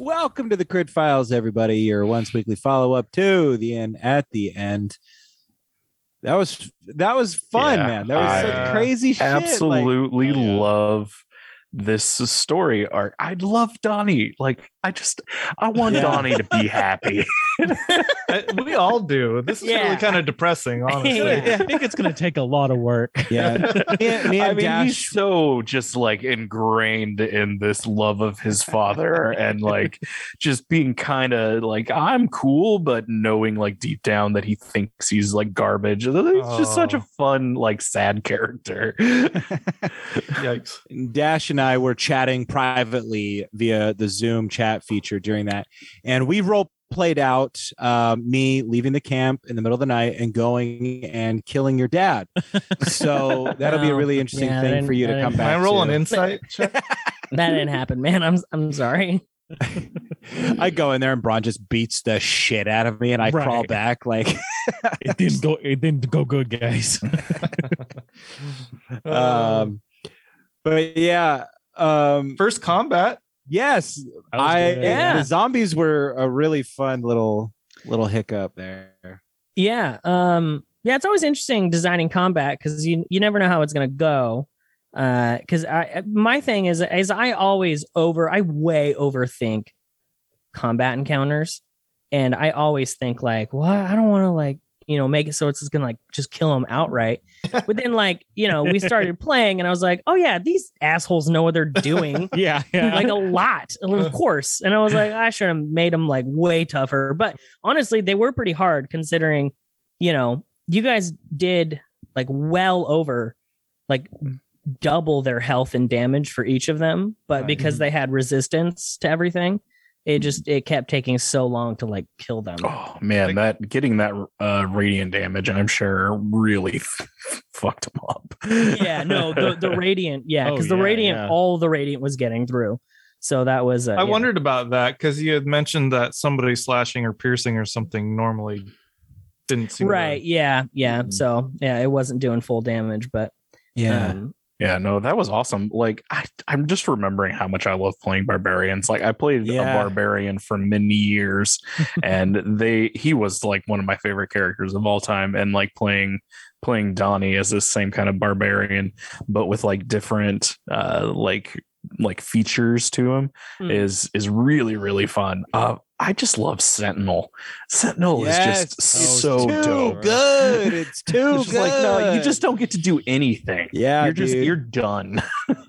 Welcome to the Crit Files, everybody. Your once weekly follow-up to the end at the end. That was fun, man. That was some crazy shit. Absolutely love this story arc. I'd love Donnie. Like, I want Donnie to be happy. We all do. This is really kind of depressing, honestly. I think it's going to take a lot of work. I mean, he's so just like ingrained in this love of his father and like just being kind of like, I'm cool, but knowing like deep down that he thinks he's like garbage. He's just such a fun, like sad character. Yikes. Dash and I were chatting privately via the Zoom chat feature during that. And we played out me leaving the camp in the middle of the night and going and killing your dad. So that'll be a really interesting thing for you to come back to. Can I roll an insight check? That didn't happen, man. I'm sorry. I go in there and Bron just beats the shit out of me and I crawl back like it didn't go good, guys. First combat. Yes, the zombies were a really fun little hiccup there. Yeah, it's always interesting designing combat because you never know how it's gonna go. Because my thing is I way overthink combat encounters, and I always think like, well, I don't want to like make it so it's gonna like just kill them outright. But then like we started playing and I was like, oh yeah, these assholes know what they're doing. Like a lot, of course. And I was like, I should have made them like way tougher. But honestly, they were pretty hard considering, you guys did like well over like double their health and damage for each of them. But because they had resistance to everything, It kept taking so long to like kill them. Oh man, that getting that radiant damage, I'm sure, really fucked them up. Yeah, no, the radiant, because the radiant, all the radiant was getting through. So that was. I wondered about that because you had mentioned that somebody slashing or piercing or something normally didn't seem right. Yeah. Mm-hmm. So it wasn't doing full damage, but yeah, no, that was awesome. Like, I'm just remembering how much I love playing barbarians. Like, I played a barbarian for many years, and he was like one of my favorite characters of all time. And like playing Donnie as this same kind of barbarian, but with like different like features to him is really really fun. I just love Sentinel. Sentinel is just so dope. Good. It's too it's good. Like, no, you just don't get to do anything. Yeah, you're done.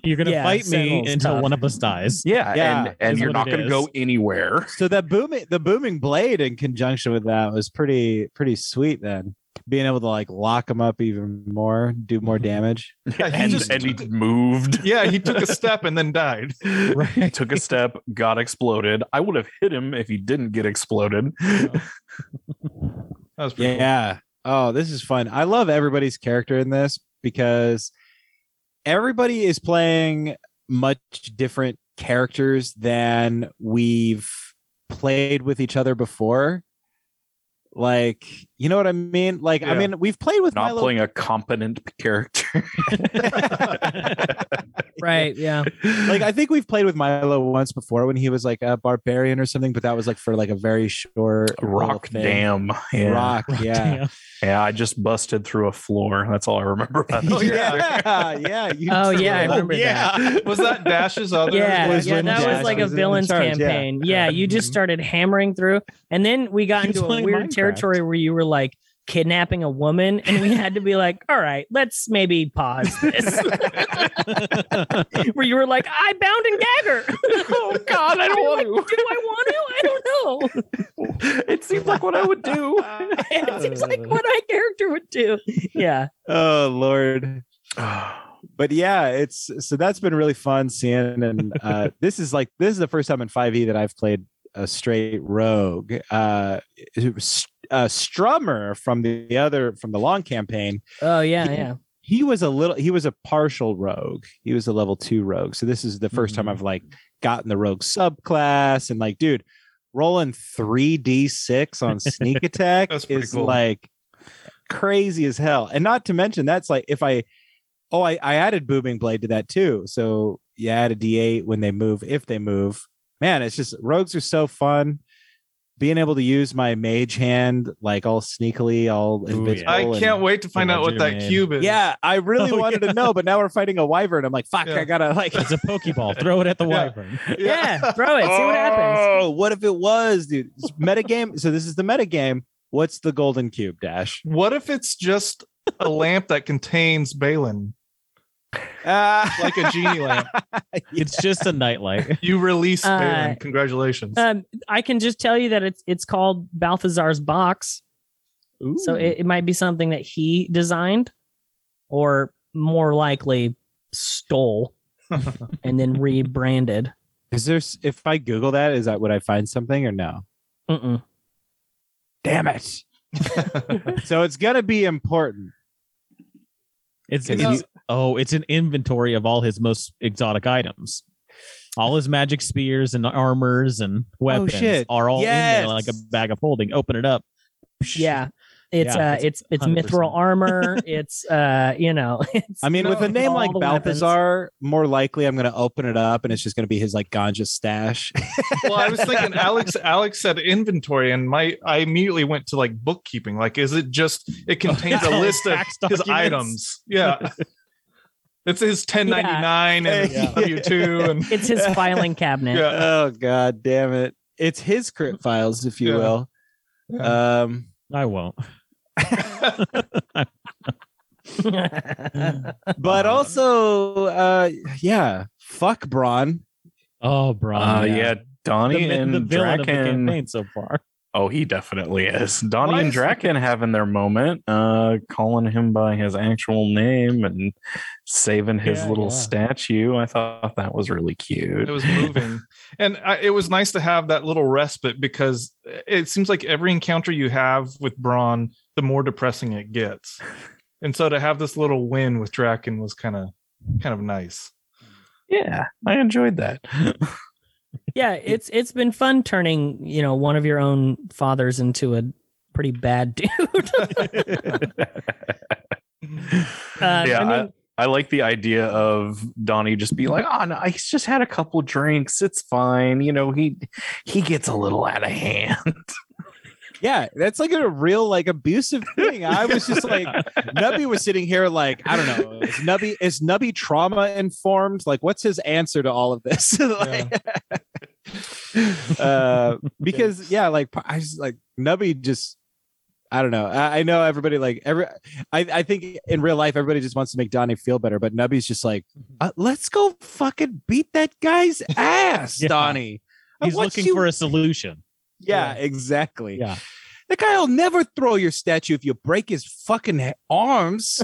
You're gonna fight Sentinel's me until one of us dies. And you're not gonna go anywhere. So that booming blade in conjunction with that was pretty sweet. Then being able to like lock him up even more, do more damage. He moved. Yeah, he took a step and then died. Right. He took a step, got exploded. I would have hit him if he didn't get exploded. Yeah. That was pretty cool. Oh, this is fun. I love everybody's character in this because everybody is playing much different characters than we've played with each other before. Like, you know what I mean? Like, yeah. I mean, we've played with not playing a competent character. Right. Yeah. Like, I think we've played with Milo once before when he was like a barbarian or something, but that was like for like a very short rock dam. Yeah. Rock. Yeah. Dam. Yeah. I just busted through a floor. That's all I remember about that. Yeah. I remember that. Was that Dash's other? Yeah. That Dash was like a villain's campaign. Yeah. You just started hammering through, and then we got into a weird territory where you were like kidnapping a woman, and we had to be like, all right, let's maybe pause this. Where you were like, I bound and gagger. Oh God, I don't want to. Do I want to? I don't know. It seems like what I would do. It seems like what my character would do. Yeah. Oh Lord. But yeah, that's been really fun seeing, and this is the first time in 5e that I've played a straight rogue. It was Strummer from the long campaign. Oh yeah, he was a partial rogue. He was a level 2 rogue. So this is the first time I've like gotten the rogue subclass, and like, dude, rolling 3d6 on sneak attack is cool. Like crazy as hell. And not to mention that's like if I added booming blade to that too. So you add a d8 when they move, if they move. man, it's just rogues are so fun. Being able to use my mage hand like all sneakily, all invincible. I can't wait to find out what that cube is. Yeah, I really wanted to know, but now we're fighting a wyvern. I'm like, fuck, I gotta like. It's a Pokeball. Throw it at the wyvern. Yeah, throw it. See what happens. Oh, what if it was, dude? It's metagame. So this is the metagame. What's the golden cube, Dash? What if it's just a lamp that contains Balin? Like a genie lamp. It's just a nightlight. You release Balin. Congratulations. I can just tell you that it's called Balthazar's box. Ooh. So it might be something that he designed, or more likely stole and then rebranded. Is there? If I Google that, is that would I find something or no? Mm-mm. Damn it! So it's gonna be important. It's an inventory of all his most exotic items. All his magic spears and armors and weapons are all in there like a bag of holding. Open it up. Yeah. It's mithril armor. With a name like Balthazar, more likely I'm going to open it up and it's just going to be his like ganja stash. Well, I was thinking Alex said inventory, and I immediately went to like bookkeeping. Like, is it just, it contains a list of his items. Yeah. It's his 1099 and W2, and it's his filing cabinet. Yeah. Oh god damn it. It's his crypt files, if you will. Yeah. I won't. But also, fuck Braun. Oh, Braun. Donnie and the villain of the campaign so far. Oh, he definitely is. Donnie and Draken having their moment, calling him by his actual name and saving his little statue. I thought that was really cute. It was moving. And it was nice to have that little respite, because it seems like every encounter you have with Braun, the more depressing it gets. And so to have this little win with Draken was kind of nice. Yeah, I enjoyed that. Yeah, it's been fun turning, one of your own fathers into a pretty bad dude. I like the idea of Donnie just being like, oh, no, he's just had a couple drinks. It's fine. He gets a little out of hand. Yeah, that's like a real like abusive thing. I was just like, Nubby was sitting here like, I don't know, is Nubby trauma informed? Like, what's his answer to all of this? Because Nubby just, I don't know. I know everybody like I think in real life everybody just wants to make Donnie feel better, but Nubby's just like, let's go fucking beat that guy's ass, Donnie. He's looking for a solution. Yeah, exactly. Yeah. The guy will never throw your statue if you break his fucking arms.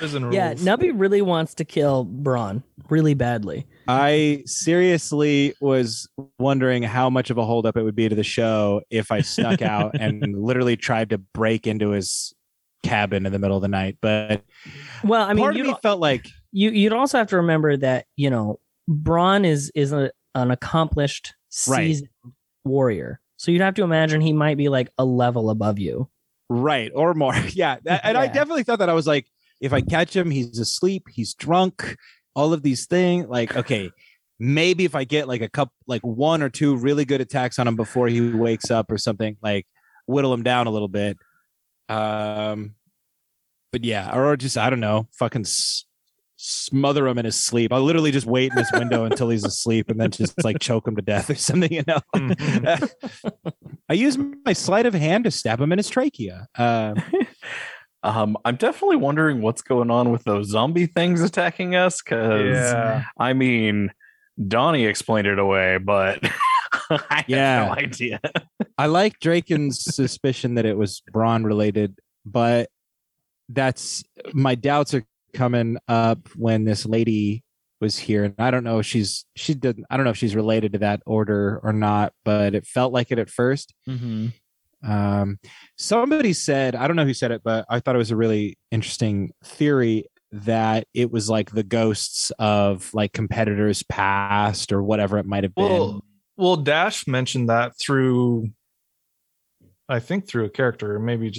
Nubby really wants to kill Braun really badly. I seriously was wondering how much of a holdup it would be to the show if I snuck out and literally tried to break into his cabin in the middle of the night. But part of me felt like you'd also have to remember that Braun is an accomplished seasoned warrior, so you'd have to imagine he might be like a level above you, right, or more. I definitely thought that. I was like, if I catch him, he's asleep, he's drunk, all of these things. Like, okay, maybe if I get like a couple, like one or two really good attacks on him before he wakes up or something, like whittle him down a little bit. But yeah, or just I don't know, fucking smother him in his sleep. I'll literally just wait in this window until he's asleep and then just like choke him to death or something, I use my sleight of hand to stab him in his trachea. I'm definitely wondering what's going on with those zombie things attacking us, because I mean, Donnie explained it away, but I have no idea. I like Draken's suspicion that it was Braun related, but that's my doubts are coming up when this lady was here, and I don't know if she's related to that order or not, but it felt like it at first. Mm-hmm. Somebody said, I don't know who said it, but I thought it was a really interesting theory, that it was like the ghosts of like competitors past or whatever it might have been. Well, Dash mentioned that through I think through a character, or maybe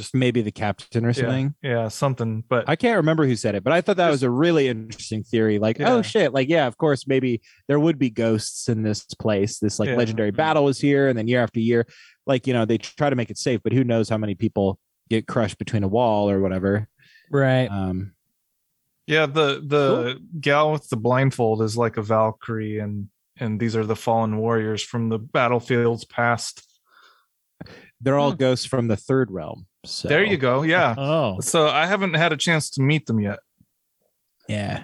the captain or something. Yeah, something. But I can't remember who said it, but I thought that was a really interesting theory. Like, oh shit, like yeah, of course, maybe there would be ghosts in this place. This like legendary battle was here, and then year after year, like you know, they try to make it safe, but who knows how many people get crushed between a wall or whatever. Right. Yeah, the gal with the blindfold is like a Valkyrie, and these are the fallen warriors from the battlefield's past. They're all ghosts from the third realm. So. There you go. Yeah. Oh. So I haven't had a chance to meet them yet. Yeah.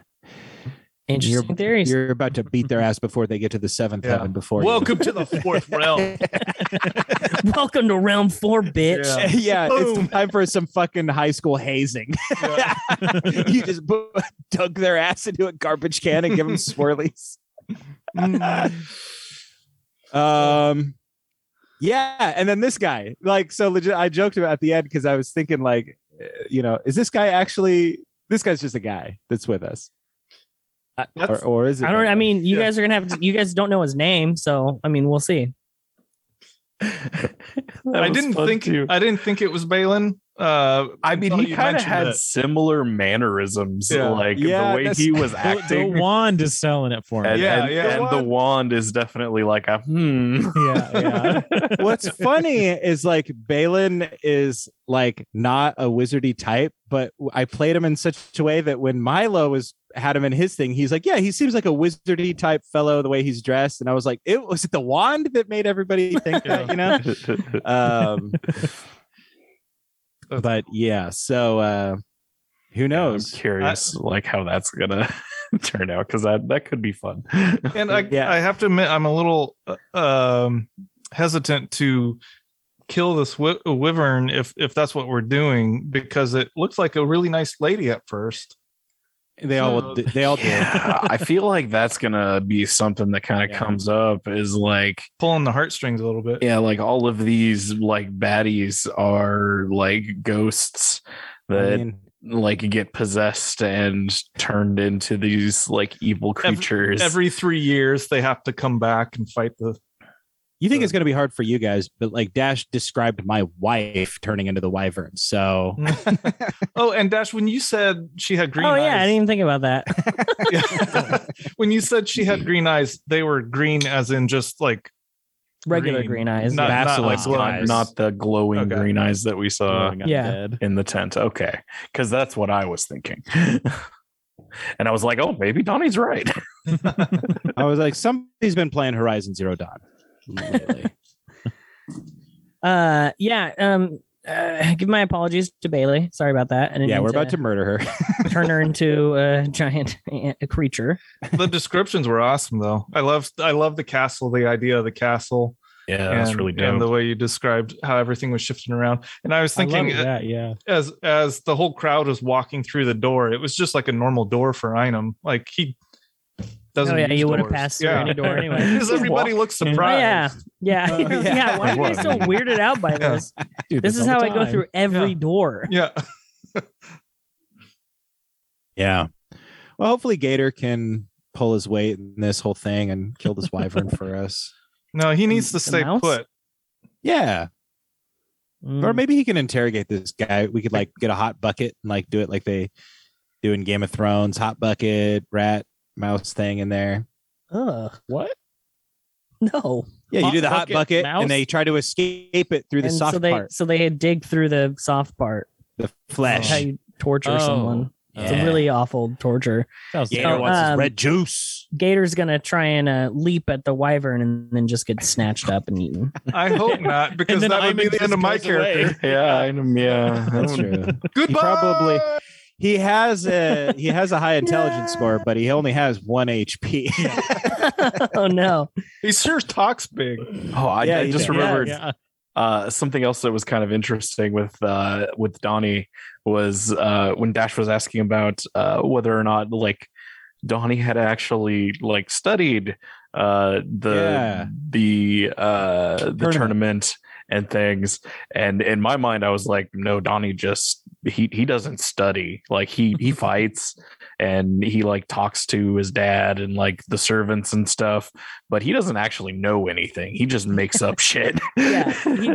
Interesting theories. You're about to beat their ass before they get to the seventh heaven. Before welcome to the fourth realm. Welcome to realm 4, bitch. Yeah, it's time for some fucking high school hazing. Yeah. You just dug their ass into a garbage can and give them swirlies. Yeah, and then this guy, like, so legit, I joked about at the end because I was thinking, like, you know, is this guy actually? This guy's just a guy that's with us, or is it? I don't. I mean, you guys are gonna have to. You guys don't know his name, so I mean, we'll see. I didn't think it was Balin. I mean, he kind of had similar mannerisms, the way he was acting. The wand is selling it for him. And the wand is definitely like a Yeah. What's funny is like Balin is like not a wizardy type, but I played him in such a way that when Milo had him in his thing, he's like, yeah, he seems like a wizardy type fellow the way he's dressed, and I was like, was it the wand that made everybody think that, you know? But yeah, so who knows? I'm curious, like how that's gonna turn out, because that could be fun. And I have to admit, I'm a little hesitant to kill this wyvern if that's what we're doing, because it looks like a really nice lady at first. They all do. I feel like that's gonna be something that kind of comes up, is like pulling the heartstrings a little bit. Yeah, like all of these like baddies are like ghosts that like get possessed and turned into these like evil creatures. Every 3 years they have to come back and fight the. You think it's going to be hard for you guys, but like Dash described my wife turning into the wyvern. So, and Dash, when you said she had green eyes. Oh, yeah, I didn't even think about that. When you said she had green eyes, they were green as in just like regular green eyes. Not the glowing green eyes that we saw in the tent. Okay. Because that's what I was thinking. And I was like, oh, maybe Donnie's right. I was like, somebody's been playing Horizon Zero Dawn. Really. Give my apologies to Bailey. Sorry about that. Yeah, we're about to murder her. Turn her into a giant creature. The descriptions were awesome, though. I love the castle, the idea of the castle. Yeah, that's really dope. And the way you described how everything was shifting around. And I was thinking as the whole crowd was walking through the door, it was just like a normal door for Einem. Like he doesn't you would have passed through any door anyway. Because everybody looks surprised. Yeah. Why are you guys so weirded out by this? Dude, this is how I go through every door. Yeah. Yeah. Well, hopefully Gator can pull his weight in this whole thing and kill this wyvern for us. No, he needs to stay put. Yeah. Mm. Or maybe he can interrogate this guy. We could like get a hot bucket and like do it like they do in Game of Thrones. Hot bucket, rat. Mouse thing in there. What? No. Yeah, you do the hot bucket mouse? And they try to escape it through the soft part. So they dig through the soft part. The flesh. How you torture someone. Yeah. It's a really awful torture. Gator wants his red juice. Gator's going to try and leap at the wyvern and then just get snatched up and eaten. I hope not, because that would be the end of my character. Yeah, that's true. Goodbye! He has a high intelligence score, but he only has 1 HP. Oh no! He sure talks big. Oh, I just remembered something else that was kind of interesting with Donnie was when Dash was asking about whether or not like Donnie had actually like studied the tournament. and things. And in my mind, I was like, no, Donnie just, he doesn't study. Like he fights and he like talks to his dad and like the servants and stuff, but he doesn't actually know anything. He just makes up shit. Yeah. He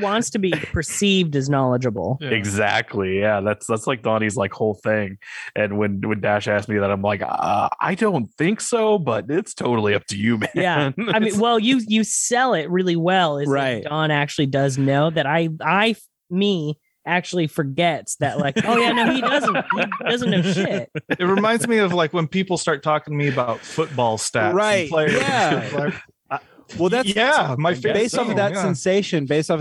wants to be perceived as knowledgeable. Yeah. Exactly. Yeah. That's like Donnie's like whole thing. And when Dash asked me that, I'm like, I don't think so, but it's totally up to you, man. Yeah. I mean, well, you sell it really well. Is right. That Don actually does know that me actually forgets that, like, oh yeah, no, he doesn't know shit. It reminds me of like when people start talking to me about football stats. Right. And yeah. Like, well, that's my favorite. Based off of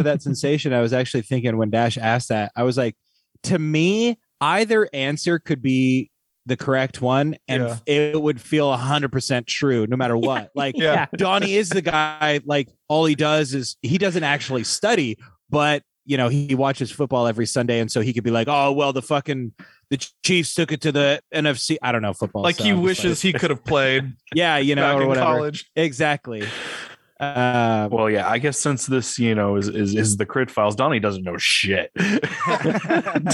that sensation, I was actually thinking when Dash asked that, I was like, to me, either answer could be the correct one, and it would feel 100% true no matter what. Like, Donnie is the guy. Like, all he does is he doesn't actually study, but you know, he watches football every Sunday, and so he could be like, oh well, the Chiefs took it to the NFC. I don't know football. Like, so he wishes he could have played. Yeah, you know, or whatever. College. Exactly. Well, yeah, I guess since this, you know, is the Crit Files, Donnie doesn't know shit.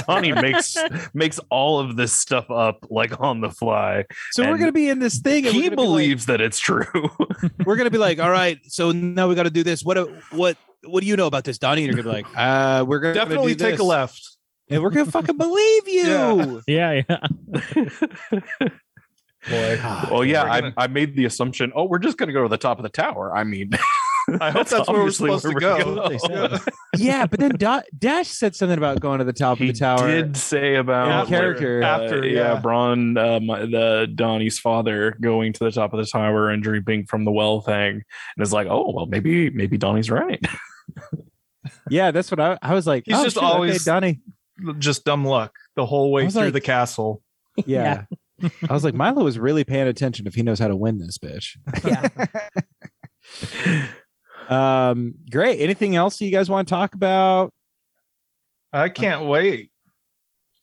Donnie makes all of this stuff up like on the fly. So we're gonna be in this thing. And he believes that it's true. We're gonna be like, all right, so now we got to do this. What do you know about this, Donnie? And you're gonna be like, we're gonna definitely take a left, and we're gonna fucking believe you. Yeah. Boy. Well, yeah, I made the assumption, oh, we're just going to go to the top of the tower. I mean, I hope that's where we're supposed to go. Yeah, but then Dash said something about going to the top of the tower. He did say about character Bronn, the Donnie's father, going to the top of the tower and drinking from the well thing, and it's like, oh well, maybe Donnie's right. Yeah, that's what I was like. He's just always Donnie, just dumb luck the whole way through the castle. Yeah. I was like, Milo is really paying attention if he knows how to win this bitch. Yeah. Great. Anything else you guys want to talk about? I can't wait.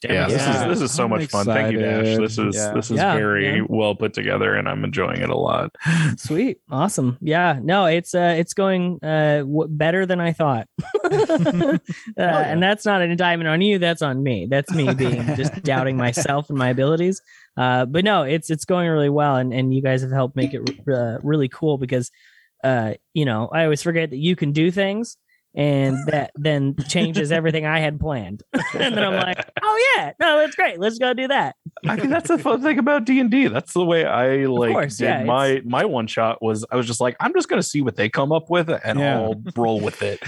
Yeah. This is so much fun. Thank you, Dash. This is very well put together, and I'm enjoying it a lot. Sweet. Awesome. Yeah. No, it's going better than I thought. And that's not an indictment on you. That's on me. That's me being just doubting myself and my abilities. But no, it's going really well, and you guys have helped make it really cool because, you know, I always forget that you can do things, and that then changes everything I had planned. And then I'm like, oh yeah, no, that's great. Let's go do that. I mean, that's the fun thing about D&D. That's the way I my one shot was. I was just like, I'm just going to see what they come up with, and I'll roll with it.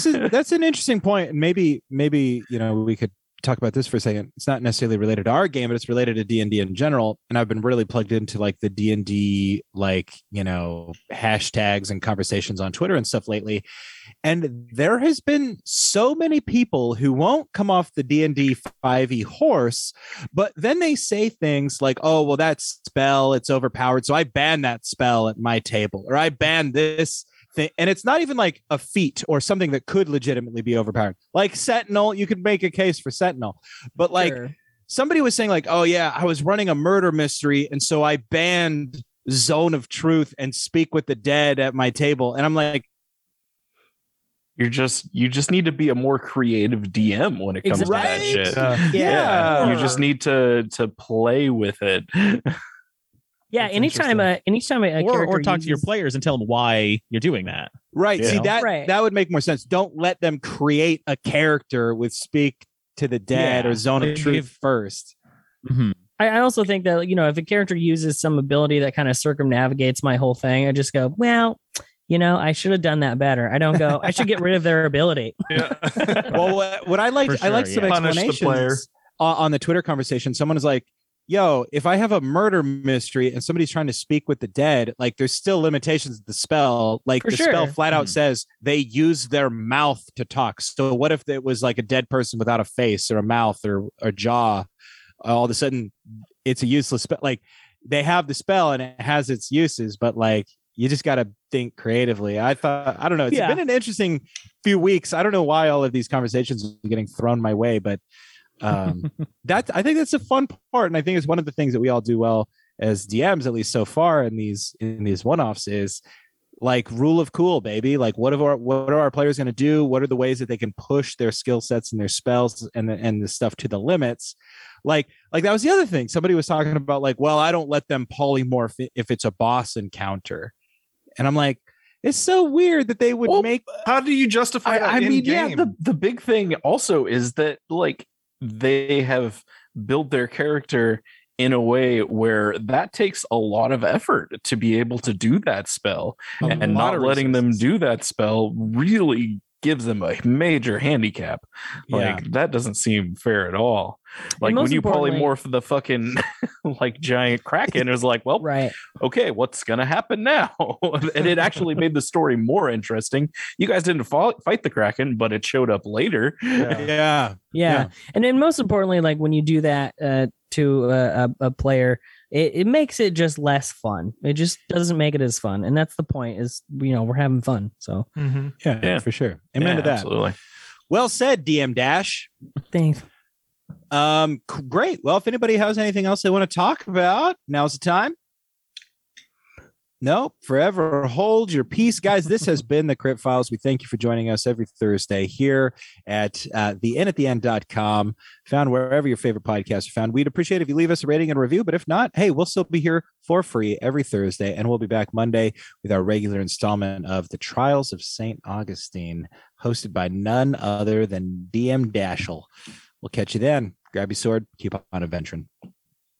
See, that's an interesting point, and maybe you know we could talk about this for a second. It's not necessarily related to our game, but it's related to D&D in general. And I've been really plugged into like the D&D, like, you know, hashtags and conversations on Twitter and stuff lately. And there has been so many people who won't come off the D&D 5e horse, but then they say things like, oh, well, that spell, it's overpowered, so I banned that spell at my table, or I banned this thing. And it's not even like a feat or something that could legitimately be overpowered. Like Sentinel, you could make a case for Sentinel. But like somebody was saying like, oh yeah, I was running a murder mystery, and so I banned Zone of Truth and Speak with the Dead at my table. And I'm like, you just need to be a more creative DM when it comes to that shit. You just need to play with it. Yeah, anytime a character or talk to your players and tell them why you're doing that. Right. You know? That would make more sense. Don't let them create a character with Speak to the Dead or Zone of Truth first. Mm-hmm. I also think that, you know, if a character uses some ability that kind of circumnavigates my whole thing, I just go, well, you know, I should have done that better. I don't go, I should get rid of their ability. Yeah. Well, what I liked, some explanations on the Twitter conversation. Someone is like, yo, if I have a murder mystery and somebody's trying to speak with the dead, like there's still limitations to the spell. Like spell flat out says they use their mouth to talk. So what if it was like a dead person without a face or a mouth or a jaw? All of a sudden, it's a useless spell. Like they have the spell and it has its uses, but like you just got to think creatively. I don't know. It's been an interesting few weeks. I don't know why all of these conversations are getting thrown my way, but I think that's a fun part, and I think it's one of the things that we all do well as DMs, at least so far in these one-offs, is like rule of cool, baby. Like what are our players going to do? What are the ways that they can push their skill sets and their spells and the stuff to the limits? Like that was the other thing. Somebody was talking about like, well, I don't let them polymorph if it's a boss encounter. And I'm like, it's so weird that they would make. How do you justify that? I mean, yeah, the big thing also is that like they have built their character in a way where that takes a lot of effort to be able to do that spell, and not letting them do that spell really gives them a major handicap. Like that doesn't seem fair at all. Like when you polymorph the fucking like giant kraken, it was like, well, right, okay, what's gonna happen now? And it actually made the story more interesting. You guys didn't fight the kraken, but it showed up later. Yeah. And then most importantly, like when you do that to a player, it makes it just less fun. It just doesn't make it as fun, and that's the point. Is, you know, we're having fun, so yeah, for sure. Amen to that. Absolutely. Well said, DM Dash. Thanks. Great. Well, if anybody has anything else they want to talk about, now's the time. No, forever hold your peace, guys. This has been the Crypt Files. We thank you for joining us every Thursday here at theinattheend.com, found wherever your favorite podcasts are found. We'd appreciate it if you leave us a rating and review, but if not, hey, we'll still be here for free every Thursday, and we'll be back Monday with our regular installment of The Trials of St. Augustine, hosted by none other than DM Dashel. We'll catch you then. Grab your sword, keep on adventuring.